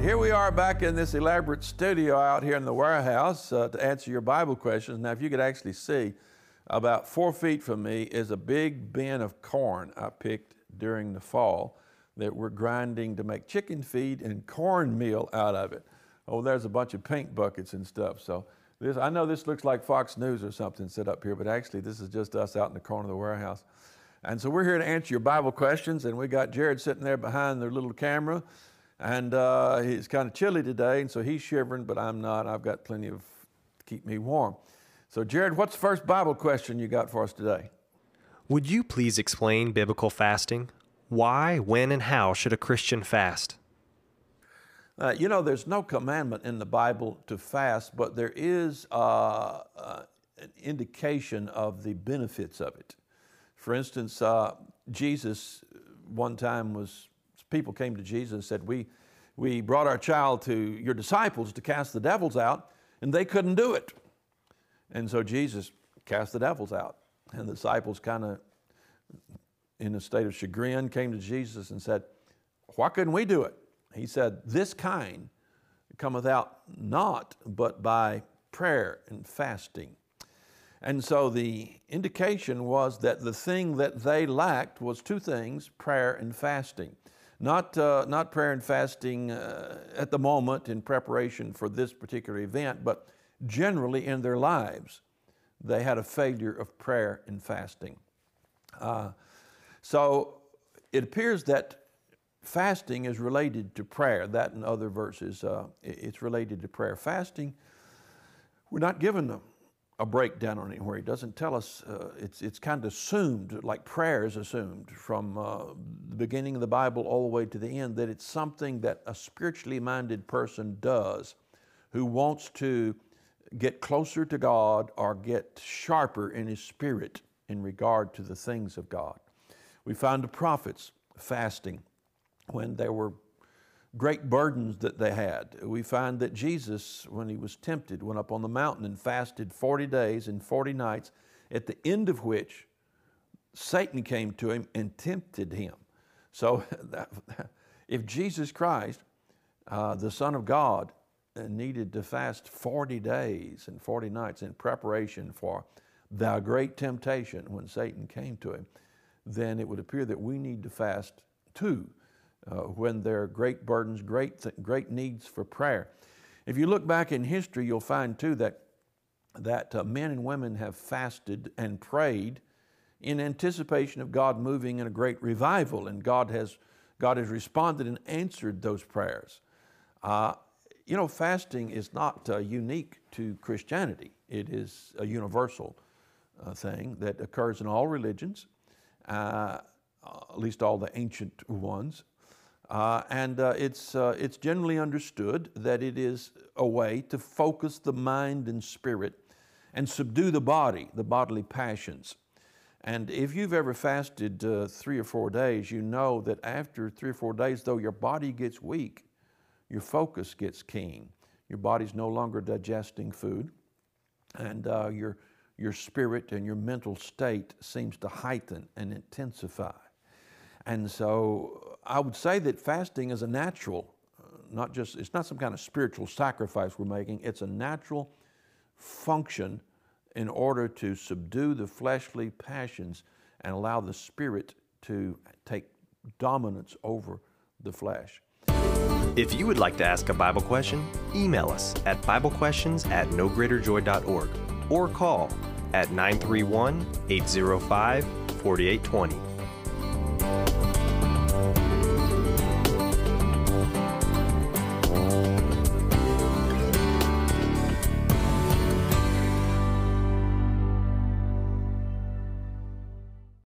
morning. Here we are back in this elaborate studio out here in the warehouse to answer your Bible questions. Now, if you could actually see, about 4 feet from me is a big bin of corn I picked during the fall that we're grinding to make chicken feed and cornmeal out of it. Oh, there's a bunch of pink buckets and stuff. So this, I know this looks like Fox News or something set up here, but actually this is just us out in the corner of the warehouse. And so we're here to answer your Bible questions, and we got Jared sitting there behind their little camera, and it's kind of chilly today, and so he's shivering, but I'm not. I've got plenty of to keep me warm. So Jared, what's the first Bible question you got for us today? Would you please explain biblical fasting? Why, when, and how should a Christian fast? You know, there's no commandment in the Bible to fast, but there is an indication of the benefits of it. For instance, Jesus one time was, people came to Jesus and said, we brought our child to your disciples to cast the devils out, and they couldn't do it. And so Jesus cast the devils out, and the disciples kind of in a state of chagrin came to Jesus and said, why couldn't we do it? He said, this kind cometh out not but by prayer and fasting. And so the indication was that the thing that they lacked was two things, prayer and fasting. Not prayer and fasting at the moment in preparation for this particular event, but generally in their lives, they had a failure of prayer and fasting. So it appears that fasting is related to prayer. That and other verses, it's related to prayer. Fasting, we're not given a breakdown on anywhere. He doesn't tell us. It's kind of assumed, like prayer is assumed from the beginning of the Bible all the way to the end, that it's something that a spiritually minded person does who wants to get closer to God or get sharper in his spirit in regard to the things of God. We find the prophets fasting when there were great burdens that they had. We find that Jesus, when he was tempted, went up on the mountain and fasted 40 days and 40 nights, at the end of which Satan came to him and tempted him. So if Jesus Christ, the Son of God, needed to fast 40 days and 40 nights in preparation for the great temptation when Satan came to him, then it would appear that we need to fast too. When there are great burdens, great needs for prayer. If you look back in history, you'll find too that men and women have fasted and prayed in anticipation of God moving in a great revival, and God has responded and answered those prayers. You know, fasting is not unique to Christianity. It is a universal thing that occurs in all religions, at least all the ancient ones. It's generally understood that it is a way to focus the mind and spirit and subdue the body, the bodily passions. And if you've ever fasted 3 or 4 days, you know that after 3 or 4 days, though your body gets weak, your focus gets keen. Your body's no longer digesting food, and your spirit and your mental state seems to heighten and intensify. And so I would say that fasting is a natural, not just, it's not some kind of spiritual sacrifice we're making. It's a natural function in order to subdue the fleshly passions and allow the spirit to take dominance over the flesh. If you would like to ask a Bible question, email us at biblequestions@nogreaterjoy.org or call at 931-805-4820.